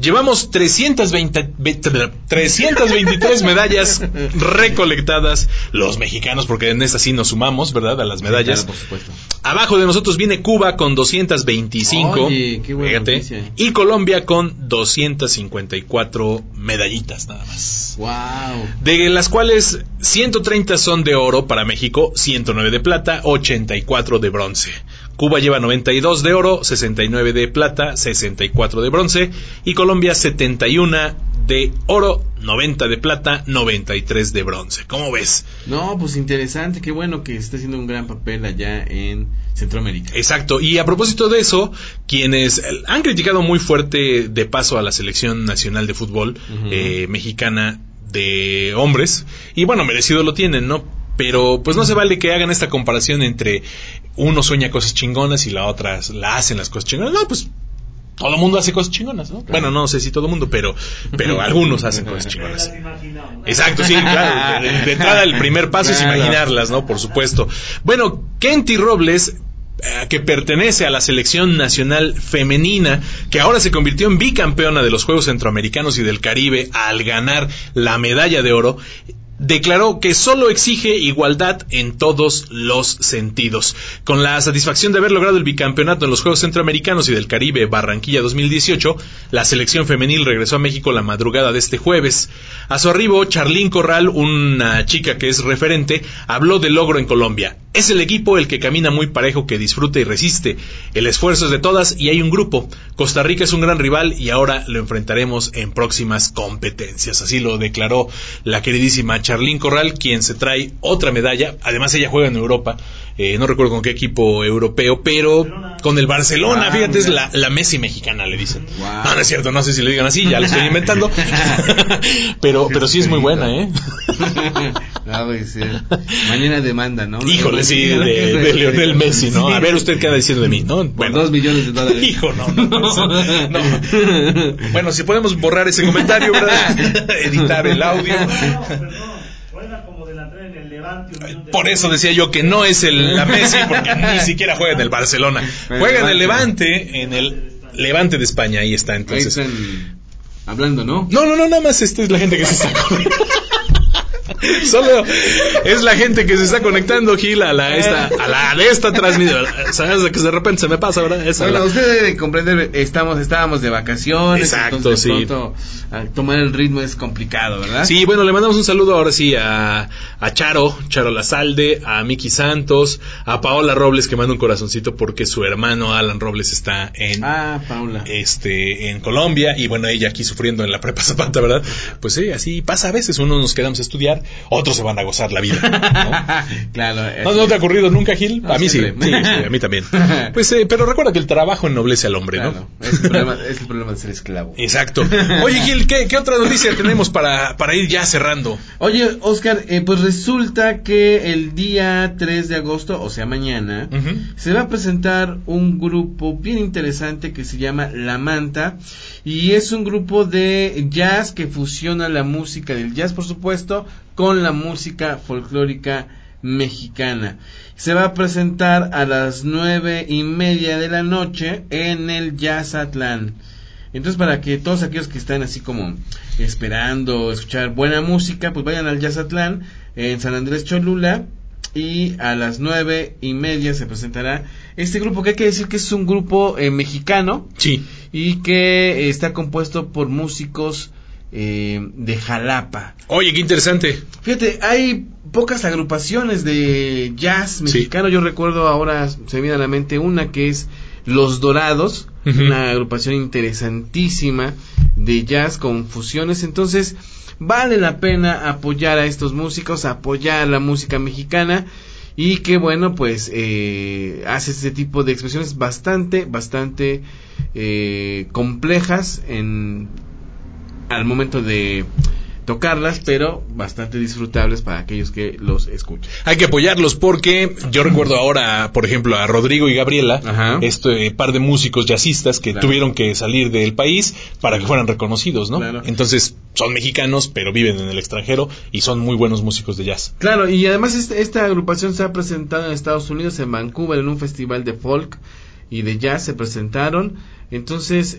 Llevamos 323 medallas recolectadas los mexicanos, porque en esta sí nos sumamos, ¿verdad? A las medallas. Sí, claro, por supuesto. Abajo de nosotros viene Cuba con 225. Oye, qué buena noticia. Y Colombia con 254 medallitas nada más. Wow. De las cuales 130 son de oro para México, 109 de plata, 84 de bronce. Cuba lleva 92 de oro, 69 de plata, 64 de bronce y Colombia 71 de oro, 90 de plata, 93 de bronce. ¿Cómo ves? No, pues interesante, qué bueno que está haciendo un gran papel allá en Centroamérica. Exacto, y a propósito de eso, quienes han criticado muy fuerte de paso a la selección nacional de fútbol mexicana de hombres, y bueno, merecido lo tienen, ¿no? Pero pues no se vale que hagan esta comparación entre uno sueña cosas chingonas y la otra la hacen las cosas chingonas. No, pues todo el mundo hace cosas chingonas, ¿no? Claro. Bueno, no sé si todo el mundo, pero algunos hacen cosas chingonas. Exacto, sí, claro. De entrada el primer paso es imaginarlas, ¿no? Por supuesto. Bueno, Kenty Robles, que pertenece a la selección nacional femenina, que ahora se convirtió en bicampeona de los Juegos Centroamericanos y del Caribe al ganar la medalla de oro, declaró que solo exige igualdad en todos los sentidos. Con la satisfacción de haber logrado el bicampeonato en los Juegos Centroamericanos y del Caribe Barranquilla 2018, la selección femenil regresó a México la madrugada de este jueves. A su arribo, Charlyn Corral, una chica que es referente, habló del logro en Colombia. Es el equipo el que camina muy parejo, que disfruta y resiste. El esfuerzo es de todas y hay un grupo. Costa Rica es un gran rival y ahora lo enfrentaremos en próximas competencias. Así lo declaró la queridísima Charlyn Corral, quien se trae otra medalla. Además ella juega en Europa, no recuerdo con qué equipo europeo, pero Barcelona. Con el Barcelona, fíjate, es la Messi mexicana, le dicen. Wow. No, no es cierto, no sé si le digan así, ya lo estoy inventando. pero sí es muy buena, ¿eh? No, pues, mañana demanda, ¿no? Híjole, sí, de Lionel Messi, ¿no? A ver usted qué anda diciendo de mí, ¿no? Bueno, $2 millones. Hijo, no. Bueno, si podemos borrar ese comentario, ¿verdad? Editar el audio. No, perdón. Juega como delantero en el Levante. Por eso decía yo que no es la Messi, porque ni siquiera juega en el Barcelona. Juega en el Levante, de España. Ahí está, entonces. Ahí están hablando, ¿no? No, nada más esta es la gente que se está conectando. Solo es la gente que se está conectando, Gil, a la transmisión. Sabes que de repente se me pasa, ¿verdad? Ustedes deben comprender, estábamos de vacaciones. Exacto, entonces, sí. Pronto, tomar el ritmo es complicado, ¿verdad? Sí, bueno, le mandamos un saludo ahora sí a Charo Lazalde, a Miki Santos, a Paola Robles, que manda un corazoncito porque su hermano Alan Robles está en Colombia, y bueno, ella aquí sufriendo en la prepa Zapata, ¿verdad? Pues sí, así pasa a veces, uno nos quedamos a estudiar, otros se van a gozar la vida, ¿no? Claro. ¿No te ha ocurrido nunca, Gil? No, a mí sí, a mí también. Pues, pero recuerda que el trabajo ennoblece al hombre, claro, ¿no? Es el problema de ser esclavo. Exacto. Oye, Gil, ¿qué otra noticia tenemos para ir ya cerrando? Oye, Oscar, pues resulta que el día 3 de agosto, o sea, mañana, se va a presentar un grupo bien interesante que se llama La Manta, y es un grupo de jazz que fusiona la música del jazz, por supuesto, con la música folclórica mexicana. Se va a presentar a las 9:30 de la noche en el Jazzatlán. Entonces, para que todos aquellos que están así como esperando escuchar buena música, pues vayan al Jazzatlán en San Andrés Cholula, y a las 9:30 se presentará este grupo, que hay que decir que es un grupo mexicano, sí, y que está compuesto por músicos de Jalapa. Oye, qué interesante. Fíjate, hay pocas agrupaciones de jazz mexicano. Sí. Yo recuerdo ahora, se me viene a la mente una que es Los Dorados, una agrupación interesantísima de jazz con fusiones. Entonces, vale la pena apoyar a estos músicos, apoyar la música mexicana. Y que bueno, pues hace este tipo de expresiones bastante complejas al momento de tocarlas, pero bastante disfrutables para aquellos que los escuchan. Hay que apoyarlos porque yo recuerdo ahora, por ejemplo, a Rodrigo y Gabriela, este par de músicos jazzistas que tuvieron que salir del país para que fueran reconocidos, ¿no? Claro. Entonces, son mexicanos, pero viven en el extranjero y son muy buenos músicos de jazz. Claro, y además esta agrupación se ha presentado en Estados Unidos, en Vancouver, en un festival de folk y de jazz se presentaron. Entonces,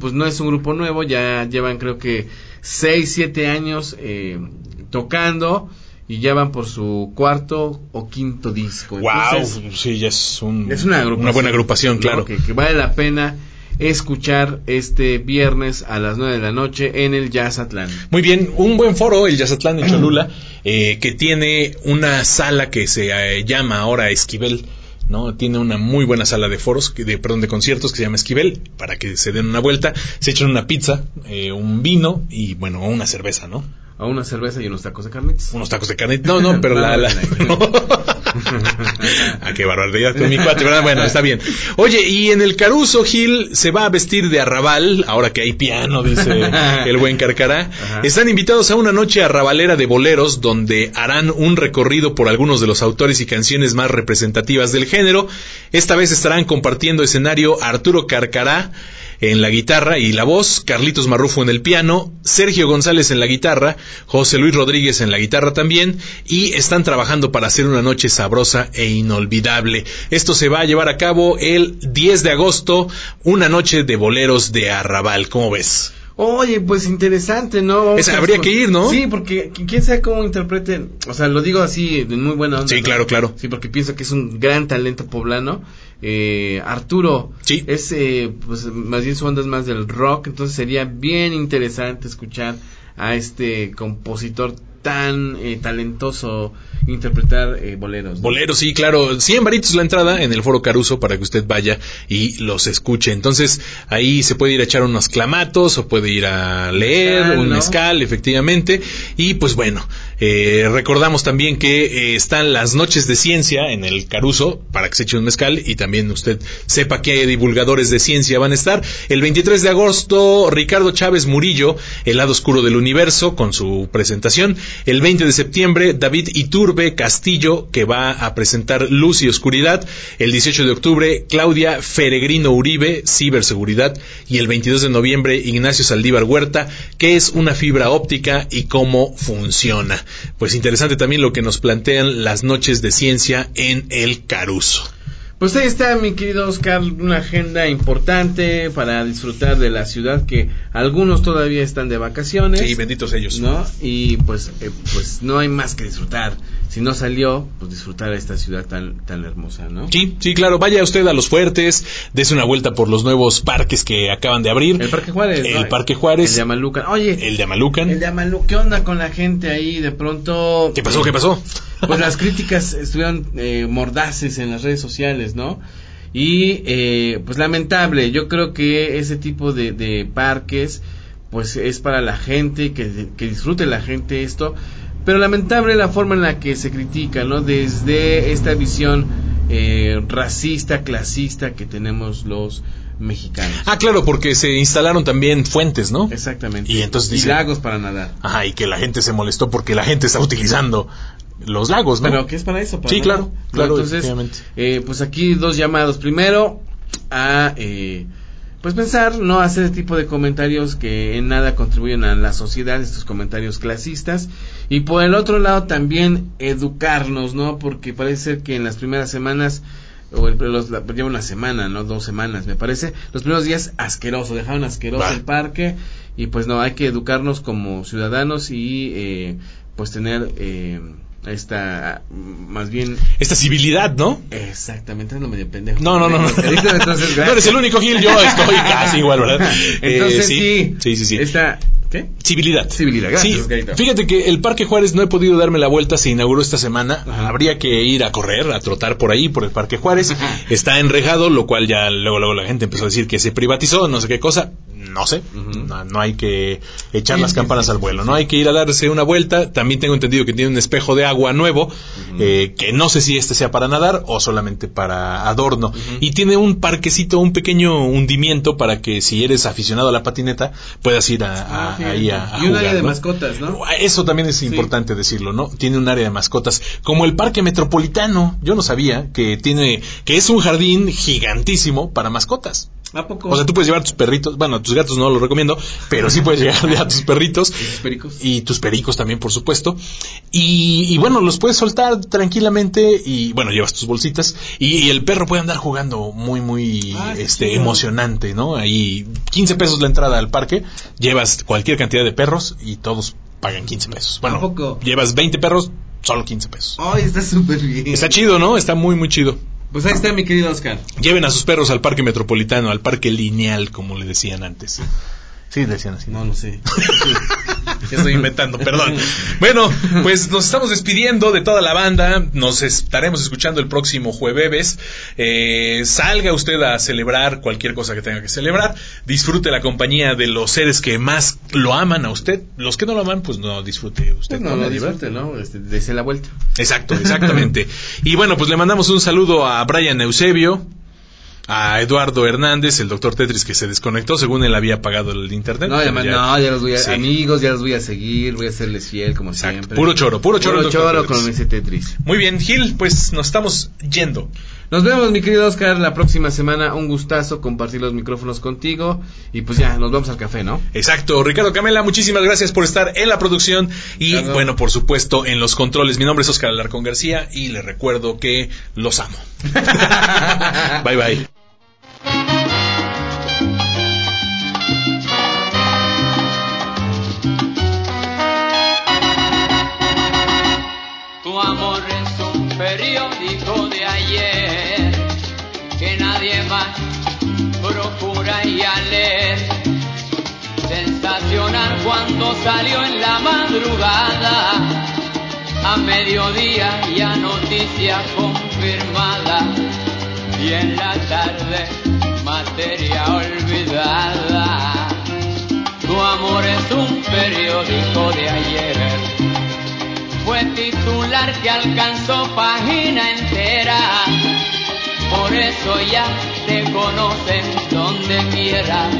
pues no es un grupo nuevo, ya llevan creo que 6-7 años tocando y ya van por su cuarto o quinto disco. Entonces, wow, sí, ya es una buena agrupación, claro. ¿No? Que vale la pena escuchar este viernes a las 9 de la noche en el Jazzatlán. Muy bien, un buen foro, el Jazzatlán de Cholula, que tiene una sala que se llama ahora Esquivel, ¿no? Tiene una muy buena sala de foros, de conciertos que se llama Esquivel, para que se den una vuelta, se echen una pizza, un vino y bueno, una cerveza, ¿no? A una cerveza y unos tacos de carnitas. Unos tacos de carnitas. No, pero no. Ah, qué barbaridad con mi cuate, ¿verdad? Bueno, está bien. Oye, y en el Caruso, Gil se va a vestir de arrabal, ahora que hay piano, dice el buen Carcará. Ajá. Están invitados a una noche arrabalera de boleros, donde harán un recorrido por algunos de los autores y canciones más representativas del género. Esta vez estarán compartiendo escenario Arturo Carcará en la guitarra y la voz, Carlitos Marrufo en el piano, Sergio González en la guitarra, José Luis Rodríguez en la guitarra también, y están trabajando para hacer una noche sabrosa e inolvidable. Esto se va a llevar a cabo el 10 de agosto, una noche de boleros de arrabal. ¿Cómo ves? Oye, pues interesante, ¿no? Habría que ir, ¿no? Sí, porque quién sabe cómo interpreten, o sea, lo digo así, de muy buena onda. Sí, claro. Sí, porque pienso que es un gran talento poblano. Arturo, sí. Es, pues, más bien su onda es más del rock, entonces sería bien interesante escuchar a este compositor tan talentoso interpretar boleros. ¿No? Boleros, sí, claro. 100 baritos la entrada en el Foro Caruso para que usted vaya y los escuche. Entonces, ahí se puede ir a echar unos clamatos o puede ir a leer un mezcal, efectivamente. Y pues bueno, recordamos también que están las noches de ciencia en el Caruso para que se eche un mezcal y también usted sepa que divulgadores de ciencia van a estar. El 23 de agosto, Ricardo Chávez Murillo, El lado oscuro del universo, con su presentación. El 20 de septiembre, David Iturbe Castillo, que va a presentar Luz y Oscuridad. El 18 de octubre, Claudia Feregrino Uribe, Ciberseguridad. Y el 22 de noviembre, Ignacio Saldívar Huerta, ¿qué es una fibra óptica y cómo funciona? Pues interesante también lo que nos plantean las noches de ciencia en el Caruso. Pues ahí está, mi querido Oscar, una agenda importante para disfrutar de la ciudad, que algunos todavía están de vacaciones. Sí, benditos ellos. ¿No? Y pues no hay más que disfrutar. Si no salió, pues disfrutar esta ciudad tan hermosa, ¿no? Sí, claro, vaya usted a Los Fuertes, dese una vuelta por los nuevos parques que acaban de abrir. El Parque Juárez. El de Amalucan. Oye. El de Amalucan. ¿Qué onda con la gente ahí de pronto? ¿Qué pasó? Pues las críticas estuvieron mordaces en las redes sociales, ¿no? Y pues lamentable, yo creo que ese tipo de parques, pues es para la gente, que disfrute la gente esto. Pero lamentable la forma en la que se critica, ¿no? Desde esta visión racista, clasista que tenemos los mexicanos. Ah, claro, porque se instalaron también fuentes, ¿no? Exactamente. Y entonces dicen, lagos para nadar. Ajá, y que la gente se molestó porque la gente está utilizando los lagos, ¿no? Pero ¿qué es para eso? Para nadar. Claro. Entonces, pues aquí dos llamados. Primero, a pues pensar, no hacer ese tipo de comentarios que en nada contribuyen a la sociedad, estos comentarios clasistas. Y por el otro lado también educarnos, ¿no? Porque parece ser que en las primeras semanas, lleva una semana, ¿no? 2 semanas, me parece. Los primeros días dejaron asqueroso el parque. Y pues no, hay que educarnos como ciudadanos y pues tener esta civilidad, ¿no? Exactamente, ando medio pendejo. No. Entonces, no eres el único, Gil, yo estoy casi igual, ¿verdad? Entonces sí. ¿Qué? Civilidad. Civilidad, gracias. Sí. Fíjate que el Parque Juárez no he podido darme la vuelta, se inauguró esta semana. Ajá. Habría que ir a correr, a trotar por ahí, por el Parque Juárez. Ajá. Está enrejado, lo cual ya luego la gente empezó a decir que se privatizó, no sé qué cosa. No sé, no hay que echar las campanas al vuelo, no hay que ir a darse una vuelta. También tengo entendido que tiene un espejo de agua nuevo, que no sé si este sea para nadar o solamente para adorno. Y tiene un parquecito, un pequeño hundimiento para que si eres aficionado a la patineta puedas ir ahí a y un área de mascotas, ¿no? Eso también es importante decirlo, ¿no? Tiene un área de mascotas, como el Parque Metropolitano. Yo no sabía que tiene, que es un jardín gigantísimo para mascotas. ¿A poco? O sea, tú puedes llevar tus perritos, bueno, tus gatos no los recomiendo, pero sí puedes llevar a tus perritos. ¿Y tus pericos? Y tus pericos también, por supuesto. Y bueno, los puedes soltar tranquilamente y, bueno, llevas tus bolsitas. Y el perro puede andar jugando muy, muy emocionante, ¿no? Ahí, 15 pesos la entrada al parque, llevas cualquier cantidad de perros y todos pagan 15 pesos. Bueno, ¿a poco? Llevas 20 perros, solo 15 pesos. Ay, está súper bien. Está chido, ¿no? Está muy, muy chido. Pues ahí está, mi querido Oscar. Lleven a sus perros al Parque Metropolitano, al Parque Lineal, como le decían antes. Sí, decían así. No sé. Ya estoy inventando, perdón. Bueno, pues nos estamos despidiendo de toda la banda. Nos estaremos escuchando el próximo jueves. Salga usted a celebrar cualquier cosa que tenga que celebrar. Disfrute la compañía de los seres que más lo aman a usted. Los que no lo aman, pues no disfrute usted. No, no disfrute, ¿no? Dese la vuelta. Exacto, exactamente. Y bueno, pues le mandamos un saludo a Brian Eusebio, a Eduardo Hernández, el doctor Tetris, que se desconectó, según él había apagado el internet. No, ya los voy a... Sí. Amigos, ya los voy a seguir, voy a serles fiel, como exacto, siempre. Puro choro con ese Tetris. Muy bien, Gil, pues nos estamos yendo. Nos vemos, mi querido Oscar, la próxima semana. Un gustazo compartir los micrófonos contigo. Y pues ya, nos vamos al café, ¿no? Exacto, Ricardo Camela, muchísimas gracias por estar en la producción. Y claro, bueno, por supuesto, en los controles. Mi nombre es Oscar Alarcón García y les recuerdo que los amo. Bye, bye. Tu amor es un periódico de ayer que nadie más procura ya leer. Sensacional cuando salió en la madrugada, a mediodía ya noticia confirmada. Y en la tarde, materia olvidada. Tu amor es un periódico de ayer. Fue titular que alcanzó página entera. Por eso ya te conocen donde quiera.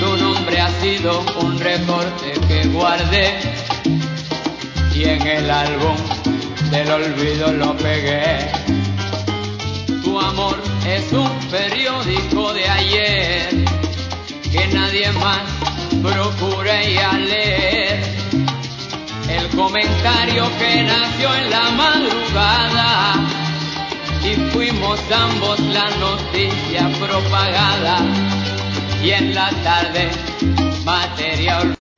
Tu nombre ha sido un recorte que guardé. Y en el álbum del olvido lo pegué. Tu amor es un periódico de ayer que nadie más procura ya leer. El comentario que nació en la madrugada y fuimos ambos la noticia propagada. Y en la tarde, material.